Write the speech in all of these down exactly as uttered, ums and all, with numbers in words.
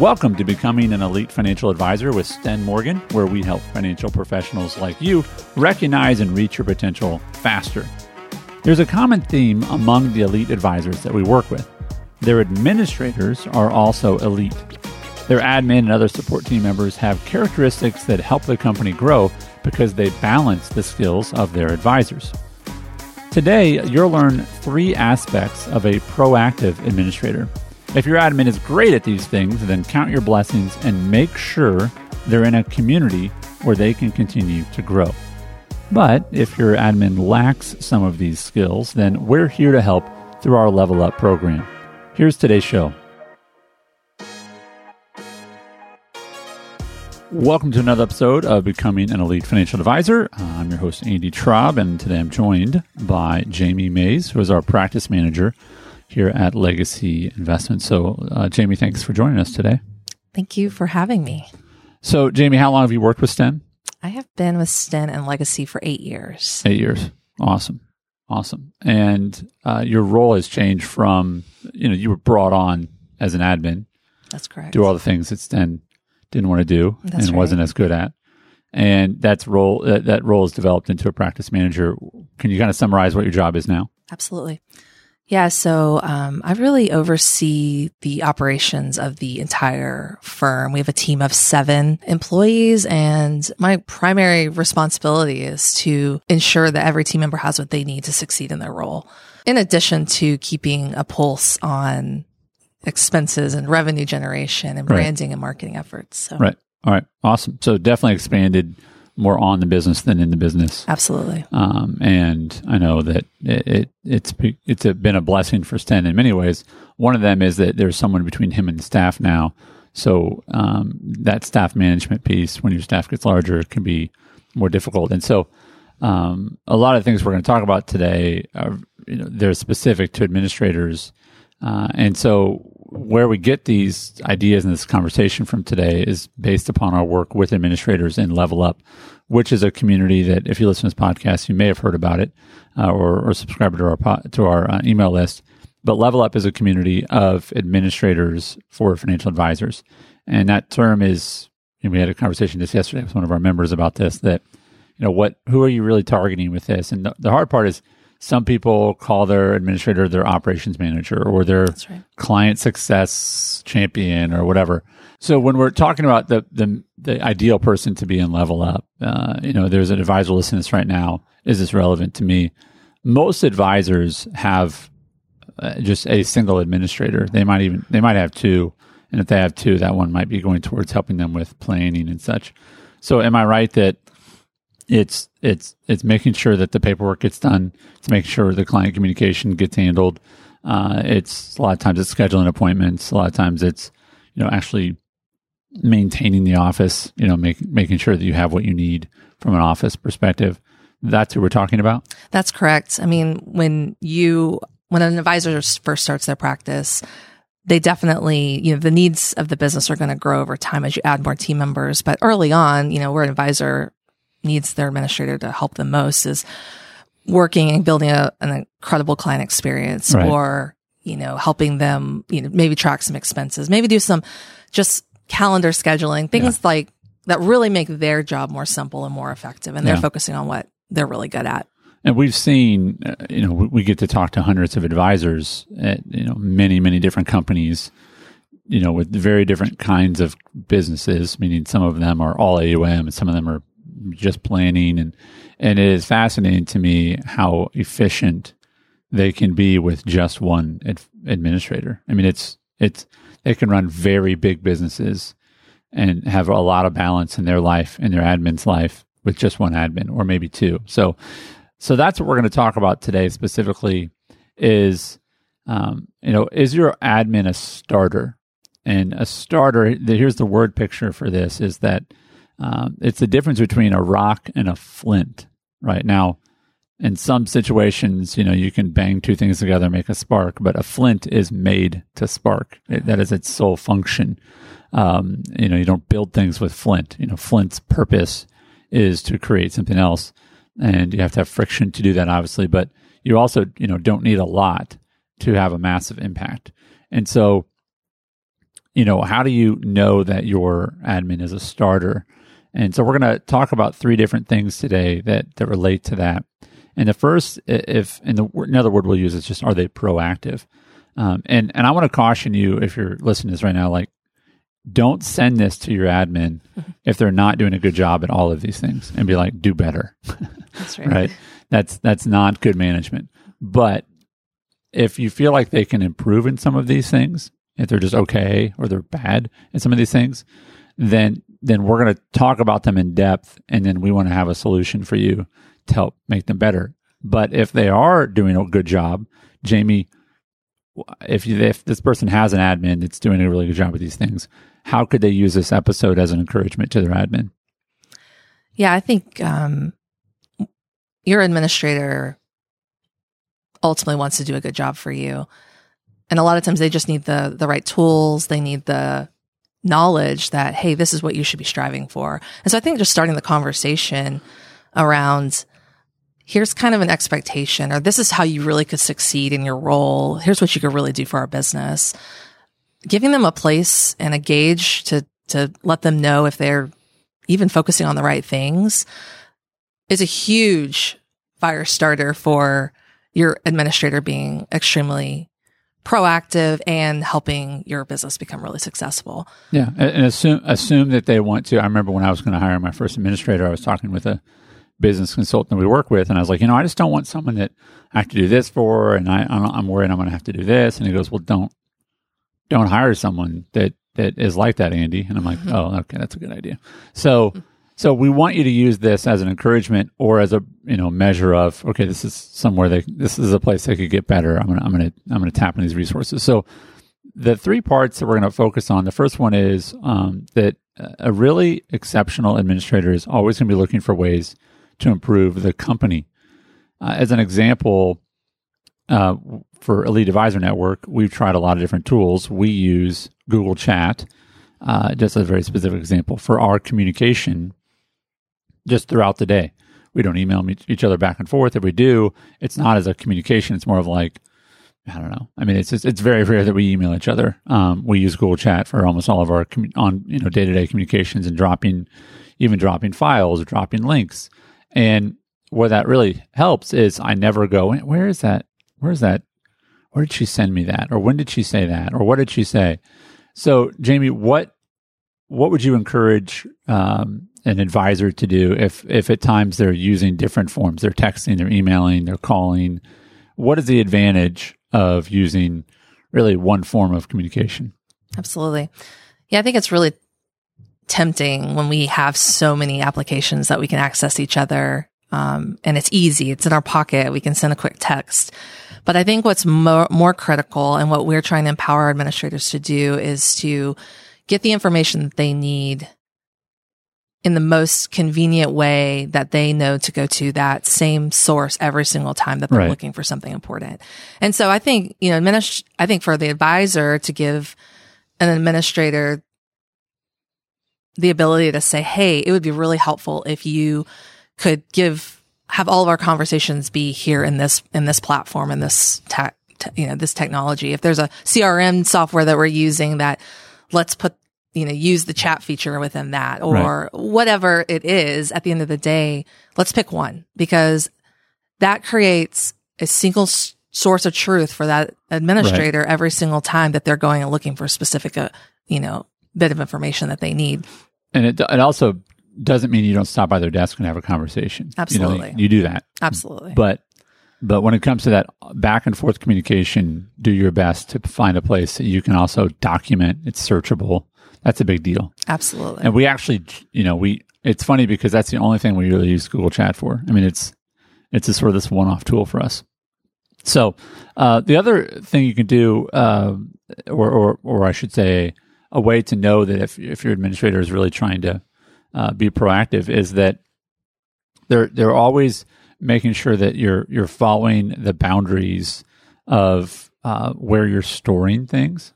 Welcome to Becoming an Elite Financial Advisor with Sten Morgan, where we help financial professionals like you recognize and reach your potential faster. There's a common theme among the elite advisors that we work with. Their administrators are also elite. Their admin and other support team members have characteristics that help the company grow because they balance the skills of their advisors. Today, you'll learn three aspects of a proactive administrator. If your admin is great at these things, then count your blessings and make sure they're in a community where they can continue to grow. But if your admin lacks some of these skills, then we're here to help through our Level Up program. Here's today's show. Welcome to another episode of Becoming an Elite Financial Advisor. I'm your host, Andy Traub, and today I'm joined by Jamie Mays, who is our practice manager here at Legacy Investments. So, uh, Jamie, thanks for joining us today. Thank you for having me. So, Jamie, how long have you worked with Sten? I have been with Sten and Legacy for eight years. Eight years. Awesome. Awesome. And uh, your role has changed from, you know, you were brought on as an admin. That's correct. Do all the things that Sten didn't want to do that's and right. wasn't as good at, and that's role uh, that role is developed into a practice manager. Can you kind of summarize what your job is now? Absolutely, yeah. So um, I really oversee the operations of the entire firm. We have a team of seven employees, and my primary responsibility is to ensure that every team member has what they need to succeed in their role. In addition to keeping a pulse on expenses and revenue generation and branding right. and marketing efforts. So. Right. All right. Awesome. So definitely expanded more on the business than in the business. Absolutely. Um, and I know that it, it it's it's a, been a blessing for Sten in many ways. One of them is that there's someone between him and the staff now. So um, that staff management piece, when your staff gets larger, can be more difficult. And so um, a lot of things we're going to talk about today are, you know, they're specific to administrators. Uh, and so where we get these ideas in this conversation from today is based upon our work with administrators in Level Up, which is a community that if you listen to this podcast, you may have heard about it uh, or, or subscribe to our po- to our uh, email list. But Level Up is a community of administrators for financial advisors. And that term is, and we had a conversation just yesterday with one of our members about this, that, you know, what, who are you really targeting with this? And the, the hard part is, some people call their administrator their operations manager or their That's right. client success champion or whatever. So when we're talking about the the, the ideal person to be in Level Up, uh, you know, there's an advisor listening to this right now. Is this relevant to me? Most advisors have uh, just a single administrator. They might even they might have two, and if they have two, that one might be going towards helping them with planning and such. So am I right that It's it's it's making sure that the paperwork gets done. It's making sure the client communication gets handled. Uh, it's a lot of times it's scheduling appointments. A lot of times it's, you know, actually maintaining the office. You know, making making sure that you have what you need from an office perspective. That's who we're talking about. That's correct. I mean, when you when an advisor first starts their practice, they definitely, you know, the needs of the business are going to grow over time as you add more team members. But early on, you know, we're an advisor. Needs their administrator to help them most is working and building a, an incredible client experience right. or, you know, helping them, you know, maybe track some expenses, maybe do some just calendar scheduling, things yeah. like that really make their job more simple and more effective. And they're yeah. focusing on what they're really good at. And we've seen, uh, you know, we, we get to talk to hundreds of advisors at, you know, many, many different companies, you know, with very different kinds of businesses, meaning some of them are all A U M and some of them are just planning, and and it is fascinating to me how efficient they can be with just one ad, administrator. I mean, it's it's they can run very big businesses and have a lot of balance in their life and their admin's life with just one admin or maybe two. So, so that's what we're going to talk about today specifically. Is um, you know, is your admin a starter? And a starter, here's the word picture for this: is that Um, it's the difference between a rock and a flint, right? Now, in some situations, you know, you can bang two things together and make a spark, but a flint is made to spark. It, that is its sole function. Um, you know, you don't build things with flint. You know, flint's purpose is to create something else, and you have to have friction to do that, obviously, but you also, you know, don't need a lot to have a massive impact. And so you know, how do you know that your admin is a starter? And so we're going to talk about three different things today that, that relate to that. And the first, if and the another word we'll use is just, are they proactive? Um, and and I want to caution you, if you're listening to this right now, like, don't send this to your admin if they're not doing a good job at all of these things, and be like, do better. That's right. Right? That's that's not good management. But if you feel like they can improve in some of these things, if they're just okay or they're bad in some of these things, then then we're going to talk about them in depth, and then we want to have a solution for you to help make them better. But if they are doing a good job, Jamie, if you, if this person has an admin that's doing a really good job with these things, how could they use this episode as an encouragement to their admin? Yeah, I think um, your administrator ultimately wants to do a good job for you. And a lot of times they just need the the right tools. They need the knowledge that, hey, this is what you should be striving for. And so I think just starting the conversation around, here's kind of an expectation, or this is how you really could succeed in your role. Here's what you could really do for our business. Giving them a place and a gauge to to let them know if they're even focusing on the right things is a huge fire starter for your administrator being extremely proactive and helping your business become really successful. Yeah, and assume assume that they want to. I remember when I was going to hire my first administrator, I was talking with a business consultant we work with, and I was like, you know, I just don't want someone that I have to do this for, and I, I'm worried I'm going to have to do this. And he goes, well, don't don't hire someone that that is like that, Andy. And I'm like, oh, okay, that's a good idea. So so we want you to use this as an encouragement, or as a, you know, measure of, okay, this is somewhere they this is a place they could get better. I'm gonna I'm gonna I'm gonna tap into these resources. So the three parts that we're gonna focus on. The first one is um, that a really exceptional administrator is always gonna be looking for ways to improve the company. Uh, as an example, uh, for Elite Advisor Network, we've tried a lot of different tools. We use Google Chat, uh, just a very specific example, for our communication. Just throughout the day, we don't email each other back and forth. If we do, it's not as a communication. It's more of like, I don't know. I mean, it's it's, it's very rare that we email each other. Um, we use Google Chat for almost all of our commu- on you know day to day communications, and dropping, even dropping files or dropping links. And where that really helps is I never go, where is that? Where is that? Where did she send me that? Or when did she say that? Or what did she say? So, Jamie, what what would you encourage Um, an advisor to do if if at times they're using different forms? They're texting, they're emailing, they're calling. What is the advantage of using really one form of communication? Absolutely. Yeah, I think it's really tempting when we have so many applications that we can access each other, um, and it's easy. It's in our pocket. We can send a quick text. But I think what's more, more critical, and what we're trying to empower administrators to do, is to get the information that they need in the most convenient way that they know to go to that same source every single time that they're right. looking for something important. And so I think, you know, administ- I think for the advisor to give an administrator the ability to say, hey, it would be really helpful if you could give, have all of our conversations be here in this, in this platform, in this tech, te- you know, this technology. If there's a C R M software that we're using, that let's put, you know, use the chat feature within that, or right. whatever it is. At the end of the day, let's pick one, because that creates a single s- source of truth for that administrator right. every single time that they're going and looking for a specific, uh, you know, bit of information that they need. And it, it also doesn't mean you don't stop by their desk and have a conversation. Absolutely. You know, you do that. Absolutely. But, but when it comes to that back and forth communication, do your best to find a place that you can also document. It's searchable. That's a big deal. Absolutely. And we actually, you know, we, it's funny because that's the only thing we really use Google Chat for. I mean, it's, it's a sort of this one-off tool for us. So, uh, the other thing you can do, uh, or, or, or I should say a way to know that if, if your administrator is really trying to, uh, be proactive, is that they're, they're always making sure that you're, you're following the boundaries of, uh, where you're storing things.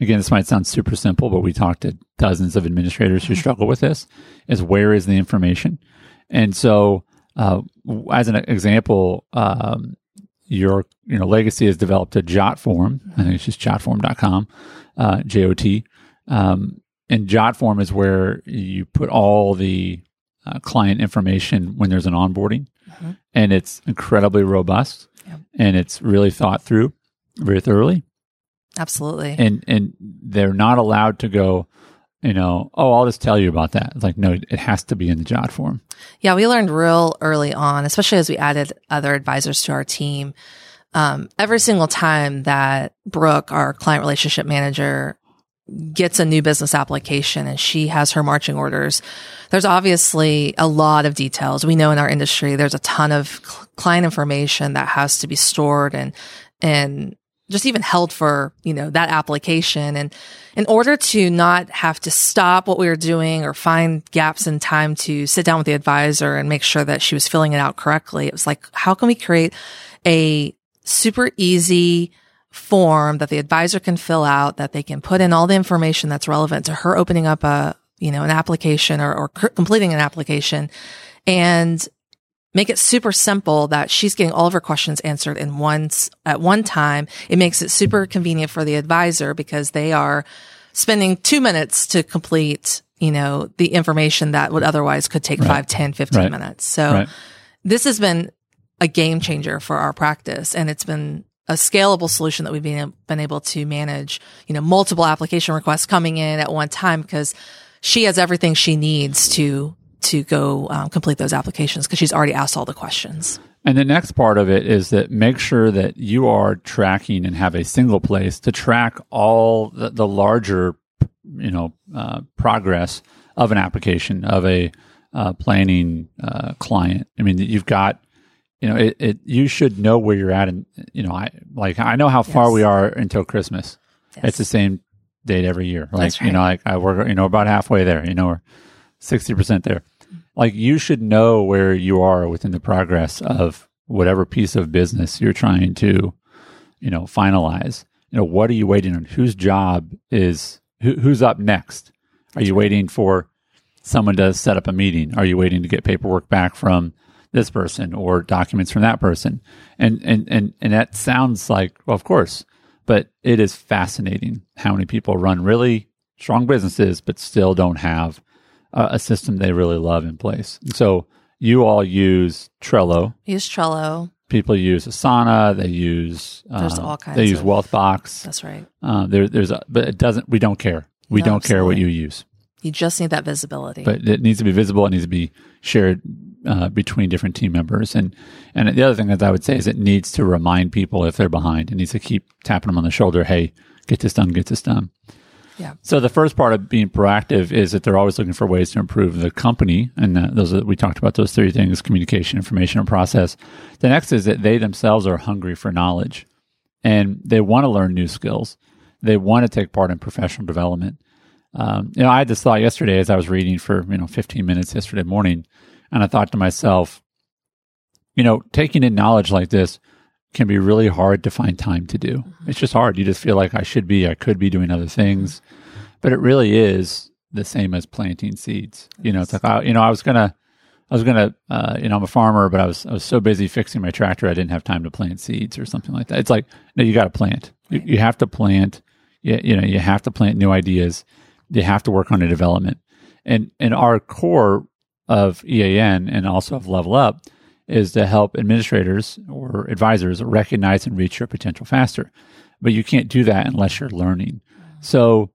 Again, this might sound super simple, but we talked to dozens of administrators who struggle with this, is where is the information? And so, uh, as an example, um, your you know Legacy has developed a JotForm. I think it's just jot form dot com, uh, J O T, Um, and JotForm is where you put all the uh, client information when there's an onboarding, mm-hmm. and it's incredibly robust, yep. and it's really thought through very thoroughly. Absolutely. And and they're not allowed to go, you know, oh, I'll just tell you about that. It's like, no, it has to be in the JotForm. Yeah, we learned real early on, especially as we added other advisors to our team. Um, every single time that Brooke, our client relationship manager, gets a new business application and she has her marching orders, there's obviously a lot of details. We know in our industry, there's a ton of cl- client information that has to be stored and and just even held for, you know, that application. And in order to not have to stop what we were doing or find gaps in time to sit down with the advisor and make sure that she was filling it out correctly, it was like, how can we create a super easy form that the advisor can fill out, that they can put in all the information that's relevant to her opening up a, you know, an application or, or completing an application, and make it super simple that she's getting all of her questions answered in once at one time. It makes it super convenient for the advisor because they are spending two minutes to complete, you know, the information that would otherwise could take right. five, ten, fifteen right. minutes. So right. this has been a game changer for our practice, and it's been a scalable solution that we've been, been able to manage, you know, multiple application requests coming in at one time because she has everything she needs to to go um, complete those applications because she's already asked all the questions. And the next part of it is that make sure that you are tracking and have a single place to track all the, the larger, you know, uh, progress of an application, of a uh, planning uh, client. I mean, you've got, you know, it, it. You should know where you're at, and you know, I like. I know how far yes. we are until Christmas. Yes. It's the same date every year. Like That's right. you know, like I work. You know, about halfway there. You know, we're sixty percent there. Like you should know where you are within the progress of whatever piece of business you're trying to, you know, finalize. You know, what are you waiting on? Whose job is who, who's up next? Are That's you right. waiting for someone to set up a meeting? Are you waiting to get paperwork back from this person or documents from that person? And, and, and, and that sounds like, well, of course, but it is fascinating how many people run really strong businesses, but still don't have a, a system they really love in place. And so you all use Trello. Use Trello. People use Asana. They use, um, there's all kinds they use of, Wealthbox. That's right. Uh, there, there's a, but it doesn't, we don't care. We no, don't absolutely. care what you use. You just need that visibility. But it needs to be visible. It needs to be shared Uh, between different team members. And and the other thing that I would say is it needs to remind people if they're behind. It needs to keep tapping them on the shoulder, hey, get this done, get this done. Yeah. So the first part of being proactive is that they're always looking for ways to improve the company. And uh, those are, we talked about those three things, communication, information, and process. The next is that they themselves are hungry for knowledge, and they want to learn new skills. They want to take part in professional development. Um, you know, I had this thought yesterday as I was reading for, you know, fifteen minutes yesterday morning. And I thought to myself, you know, taking in knowledge like this can be really hard to find time to do. Mm-hmm. It's just hard. You just feel like I should be, I could be doing other things. But it really is the same as planting seeds. Yes. You know, it's like, I, you know, I was going to, I was going to, uh, you know, I'm a farmer, but I was I was so busy fixing my tractor, I didn't have time to plant seeds or something like that. It's like, no, you got to plant. Right. You, you have to plant, you, you know, you have to plant new ideas. You have to work on a development. And, and our core of E A N and also of Level Up is to help administrators or advisors recognize and reach your potential faster. But you can't do that unless you're learning. So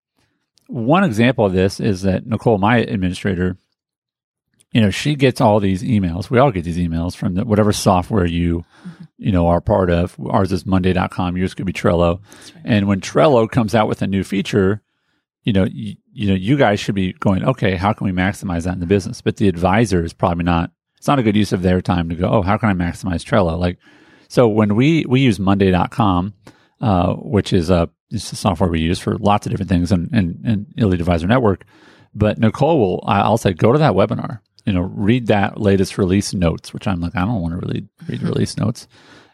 one example of this is that Nicole, my administrator, you know, she gets all these emails. We all get these emails from the, whatever software you, you know, are part of. Ours is monday dot com. Yours could be Trello. Right. And when Trello comes out with a new feature, you know, you, you know, you guys should be going, okay, how can we maximize that in the business? But the advisor is probably not, it's not a good use of their time to go, oh, how can I maximize Trello? Like, so when we, we use monday dot com, uh, which is a, it's a software we use for lots of different things and, and, and Elite Advisor Network. But Nicole will, I'll say, go to that webinar, you know, read that latest release notes, which I'm like, I don't want to really read release notes,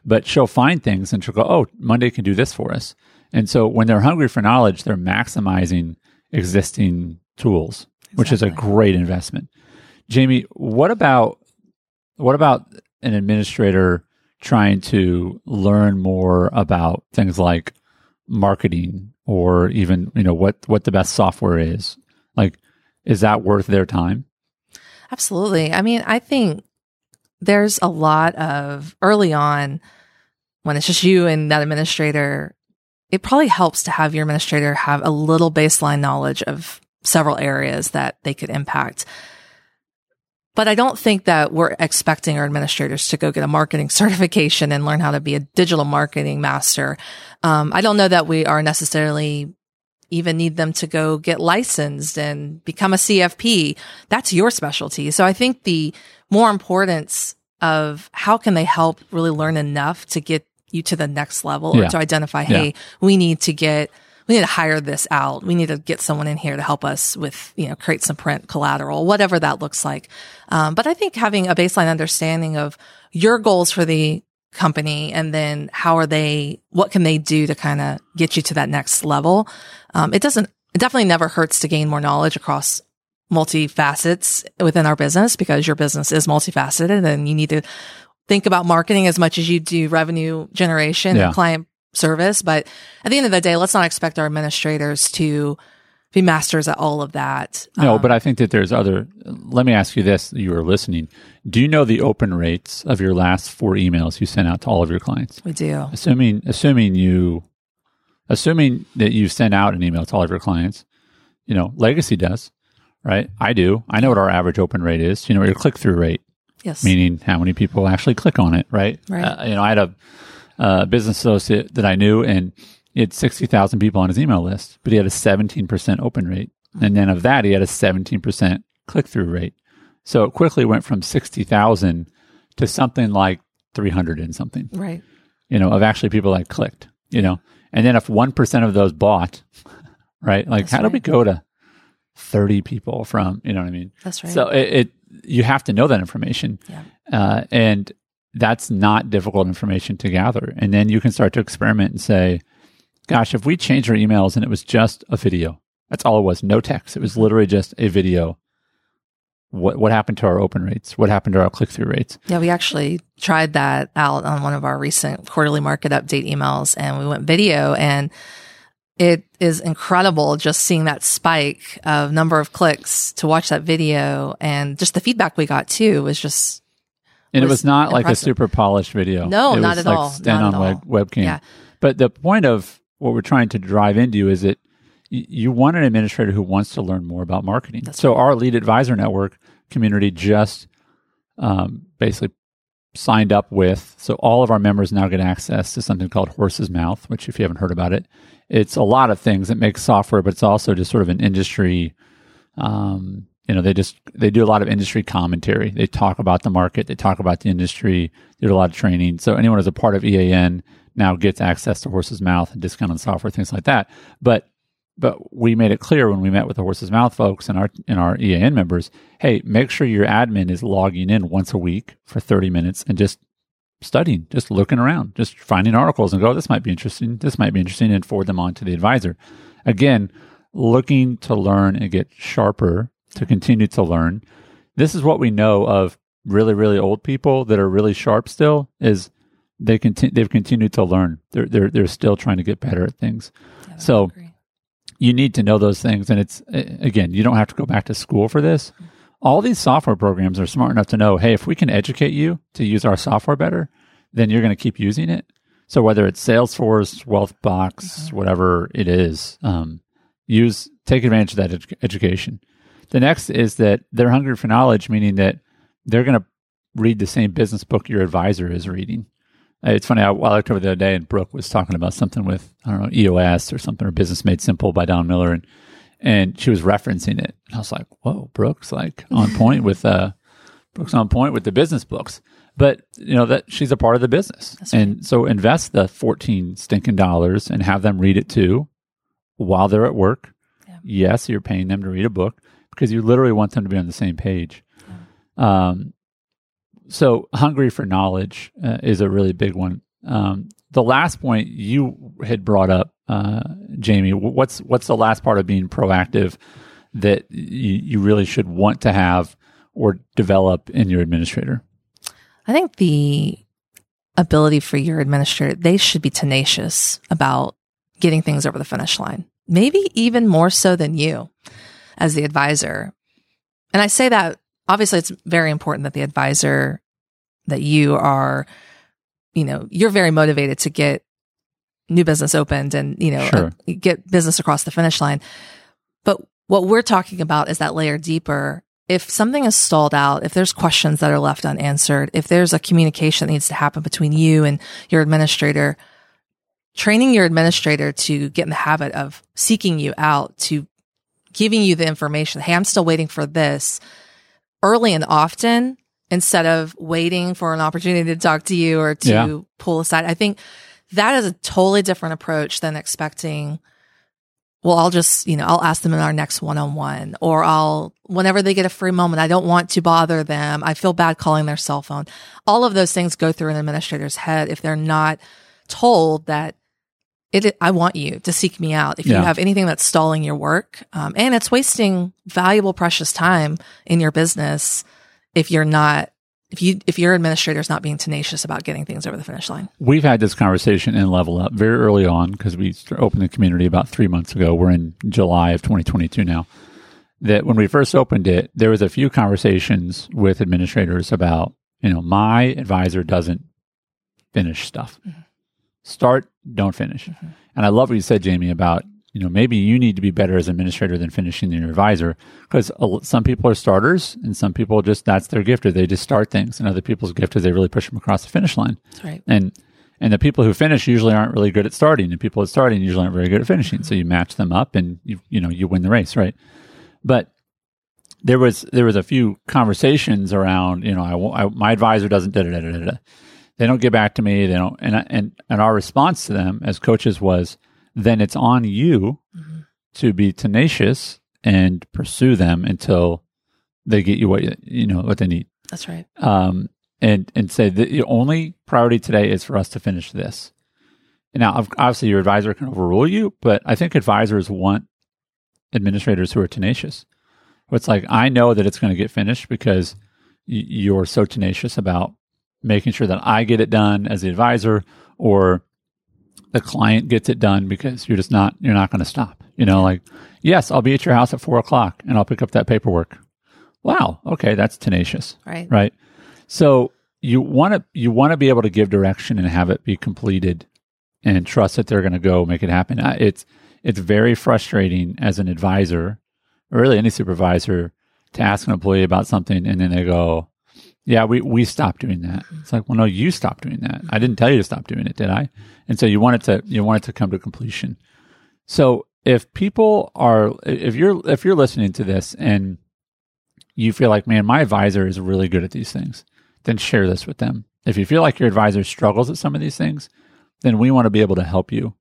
but she'll find things and she'll go, oh, Monday can do this for us. And so when they're hungry for knowledge, they're maximizing existing tools, exactly. which is a great investment. Jamie, what about what about an administrator trying to learn more about things like marketing or even, you know, what, what the best software is? Like, is that worth their time? Absolutely. I mean, I think there's a lot of early on when it's just you and that administrator, it probably helps to have your administrator have a little baseline knowledge of several areas that they could impact. But I don't think that we're expecting our administrators to go get a marketing certification and learn how to be a digital marketing master. Um, I don't know that we are necessarily even need them to go get licensed and become a C F P. That's your specialty. So I think the more importance of how can they help really learn enough to get you to the next level, yeah, or to identify, hey, yeah, we need to get, we need to hire this out. We need to get someone in here to help us with, you know, create some print collateral, whatever that looks like. Um, but I think having a baseline understanding of your goals for the company and then how are they, what can they do to kind of get you to that next level? Um, it doesn't, it definitely never hurts to gain more knowledge across multifacets within our business, because your business is multifaceted and you need to think about marketing as much as you do revenue generation, yeah, and client service. But at the end of the day, let's not expect our administrators to be masters at all of that. No, um, but I think that there's other, let me ask you this, you are listening. Do you know the open rates of your last four emails you sent out to all of your clients? We do. Assuming, assuming you, assuming that you sent out an email to all of your clients, you know, Legacy does, right? I do. I know what our average open rate is. You know, your click-through rate. Yes. Meaning how many people actually click on it, right? Right. Uh, you know, I had a uh, business associate that I knew, and he had sixty thousand people on his email list, but he had a seventeen percent open rate. And then of that, he had a seventeen percent click-through rate. So it quickly went from sixty thousand to something like three hundred and something. Right. You know, of actually people that clicked, you know. And then if one percent of those bought, right? Like, that's how right. do we go to thirty people from, you know what I mean? That's right. So it, it you have to know that information. Yeah. Uh, and that's not difficult information to gather. And then you can start to experiment and say, gosh, if we changed our emails and it was just a video, that's all it was, no text. It was literally just a video. What what happened to our open rates? What happened to our click-through rates? Yeah, we actually tried that out on one of our recent quarterly market update emails, and we went video, and it is incredible just seeing that spike of number of clicks to watch that video, and just the feedback we got too was just And was it was not impressive. Like a super polished video. No, it not was at like all. Stand not on all. Web, webcam. Yeah. But the point of what we're trying to drive into is that y- you want an administrator who wants to learn more about marketing. That's so right. Our Elite Advisor Network community just um, basically signed up with, so all of our members now get access to something called Horse's Mouth, which if you haven't heard about it, it's a lot of things. It makes software, but it's also just sort of an industry, um, you know, they just, they do a lot of industry commentary. They talk about the market. They talk about the industry. They do a lot of training. So anyone who's a part of E A N now gets access to Horse's Mouth and discount on software, things like that. But but we made it clear when we met with the Horse's Mouth folks and our and our E A N members, hey, make sure your admin is logging in once a week for thirty minutes and just studying, just looking around, just finding articles and go, oh, this might be interesting, this might be interesting, and forward them on to the advisor. Again, looking to learn and get sharper to continue to learn. This is what we know of really, really old people that are really sharp still is They continue. They've continued to learn. They're they're they're still trying to get better at things. Yeah, so you need to know those things. And it's again, you don't have to go back to school for this. Mm-hmm. All these software programs are smart enough to know, hey, if we can educate you to use our software better, then you're going to keep using it. So whether it's Salesforce, Wealthbox, mm-hmm. whatever it is, um, use take advantage of that edu- education. The next is that they're hungry for knowledge, meaning that they're going to read the same business book your advisor is reading. It's funny, I, I looked over the other day and Brooke was talking about something with, I don't know, E O S or something, or Business Made Simple by Don Miller, and and she was referencing it. And I was like, whoa, Brooke's like on point with uh, Brooke's on point with the business books. But, you know, that she's a part of the business. That's and right. So invest the fourteen stinking dollars and have them read it too while they're at work. Yeah. Yes, you're paying them to read a book because you literally want them to be on the same page. Yeah. Um So hungry for knowledge uh, is a really big one. Um, the last point you had brought up, uh, Jamie, what's what's the last part of being proactive that you, you really should want to have or develop in your administrator? I think the ability for your administrator, they should be tenacious about getting things over the finish line, maybe even more so than you as the advisor. And I say that, obviously, it's very important that the advisor, that you are, you know, you're very motivated to get new business opened and, you know, sure. uh, get business across the finish line. But what we're talking about is that layer deeper. If something is stalled out, if there's questions that are left unanswered, if there's a communication that needs to happen between you and your administrator, training your administrator to get in the habit of seeking you out, to giving you the information, hey, I'm still waiting for this, early and often, instead of waiting for an opportunity to talk to you or to yeah. pull aside. I think that is a totally different approach than expecting, well, I'll just, you know, I'll ask them in our next one-on-one, or I'll, whenever they get a free moment, I don't want to bother them, I feel bad calling their cell phone. All of those things go through an administrator's head if they're not told that it, I want you to seek me out if yeah. you have anything that's stalling your work. Um, and it's wasting valuable, precious time in your business if you're not, if you, if your administrator is not being tenacious about getting things over the finish line. We've had this conversation in Level Up very early on because we opened the community about three months ago. We're in July of twenty twenty-two now. That when we first opened it, there was a few conversations with administrators about, you know, my advisor doesn't finish stuff. Mm-hmm. Start, don't finish. Mm-hmm. And I love what you said, Jamie, about, you know, maybe you need to be better as an administrator than finishing your advisor, because some people are starters and some people just, that's their gift, or they just start things, and other people's gift is they really push them across the finish line. That's right. And and the people who finish usually aren't really good at starting, and people at starting usually aren't very good at finishing. Mm-hmm. So you match them up and you you know, you win the race, right? But there was there was a few conversations around, you know, I, I my advisor doesn't da da da da da. They don't get back to me. They don't, and and and our response to them as coaches was, then it's on you mm-hmm. to be tenacious and pursue them until they get you what you know what they need. That's right. Um, and and say that your only priority today is for us to finish this. And now, obviously, your advisor can overrule you, but I think advisors want administrators who are tenacious. It's like, I know that it's going to get finished because y- you're so tenacious about making sure that I get it done as the advisor, or the client gets it done, because you're just not, you're not going to stop. You know, like, yes, I'll be at your house at four o'clock and I'll pick up that paperwork. Wow. Okay. That's tenacious. Right. Right. So you want to, you want to be able to give direction and have it be completed and trust that they're going to go make it happen. It's, it's very frustrating as an advisor, or really any supervisor, to ask an employee about something and then they go, yeah, we, we stopped doing that. It's like, well, no, you stopped doing that. I didn't tell you to stop doing it, did I? And so you want it to, you want it to come to completion. So if people are, if you're, if you're listening to this and you feel like, man, my advisor is really good at these things, then share this with them. If you feel like your advisor struggles at some of these things, then we want to be able to help you.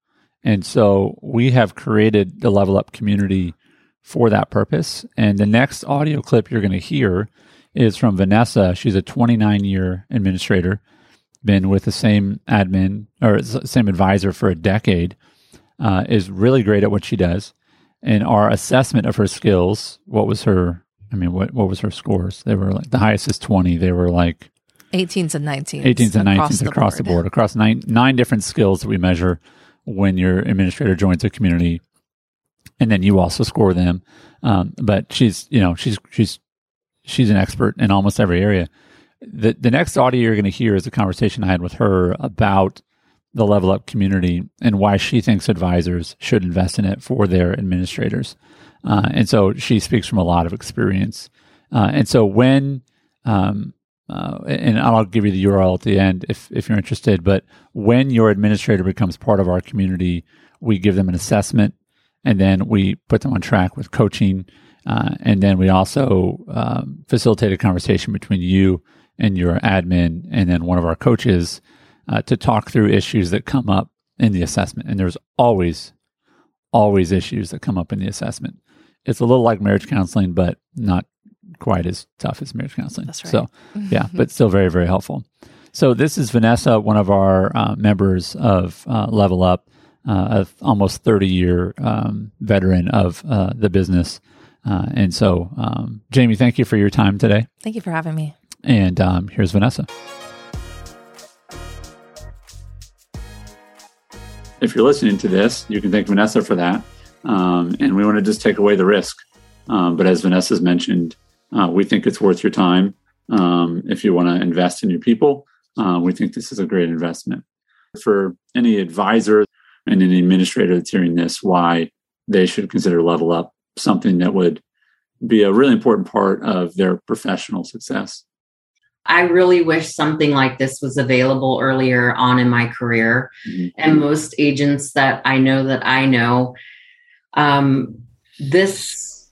And so we have created the Level Up community for that purpose. And the next audio clip you're going to hear is from Vanessa. She's a twenty-nine-year administrator, been with the same admin or same advisor for a decade, uh, is really great at what she does. And our assessment of her skills, what was her, I mean, what what was her scores? They were like, the highest is twenty. They were like... eighteens and nineteens. eighteens and nineteens across the board. Across nine nine different skills that we measure when your administrator joins a community. And then you also score them. Um, but she's, you know, she's she's... She's an expert in almost every area. The The next audio you're going to hear is a conversation I had with her about the Level Up community and why she thinks advisors should invest in it for their administrators. Uh, and so she speaks from a lot of experience. Uh, and so when, um, uh, and I'll give you the U R L at the end if, if you're interested, but when your administrator becomes part of our community, we give them an assessment and then we put them on track with coaching. Uh, and then we also um, facilitate a conversation between you and your admin and then one of our coaches uh, to talk through issues that come up in the assessment. And there's always, always issues that come up in the assessment. It's a little like marriage counseling, but not quite as tough as marriage counseling. That's right. So, yeah, but still very, very helpful. So this is Vanessa, one of our uh, members of uh, Level Up, uh, a almost thirty-year um, veteran of uh, the business. Uh, and so, um, Jamie, thank you for your time today. Thank you for having me. And um, here's Vanessa. if you're listening to this, you can thank Vanessa for that. Um, and we want to just take away the risk. Um, but as Vanessa's mentioned, uh, we think it's worth your time. Um, if you want to invest in your people, uh, we think this is a great investment. For any advisor and any administrator that's hearing this, why they should consider Level Up, something that would be a really important part of their professional success. I really wish something like this was available earlier on in my career. Mm-hmm. And most agents that I know that I know, um, this,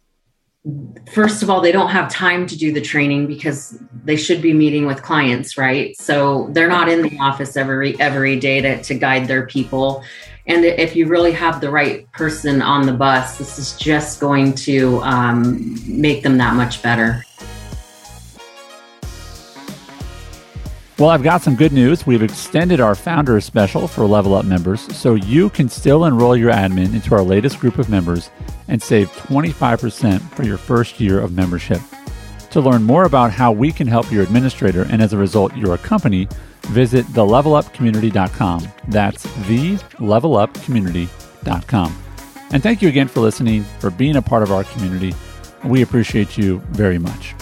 first of all, they don't have time to do the training because they should be meeting with clients, right? So they're not in the office every, every day to, to guide their people. And if you really have the right person on the bus, this is just going to um, make them that much better. Well, I've got some good news. We've extended our founder special for Level Up members, so you can still enroll your admin into our latest group of members and save twenty-five percent for your first year of membership. To learn more about how we can help your administrator and as a result, your company, visit the level up community dot com. That's the level up community dot com. And thank you again for listening, for being a part of our community. We appreciate you very much.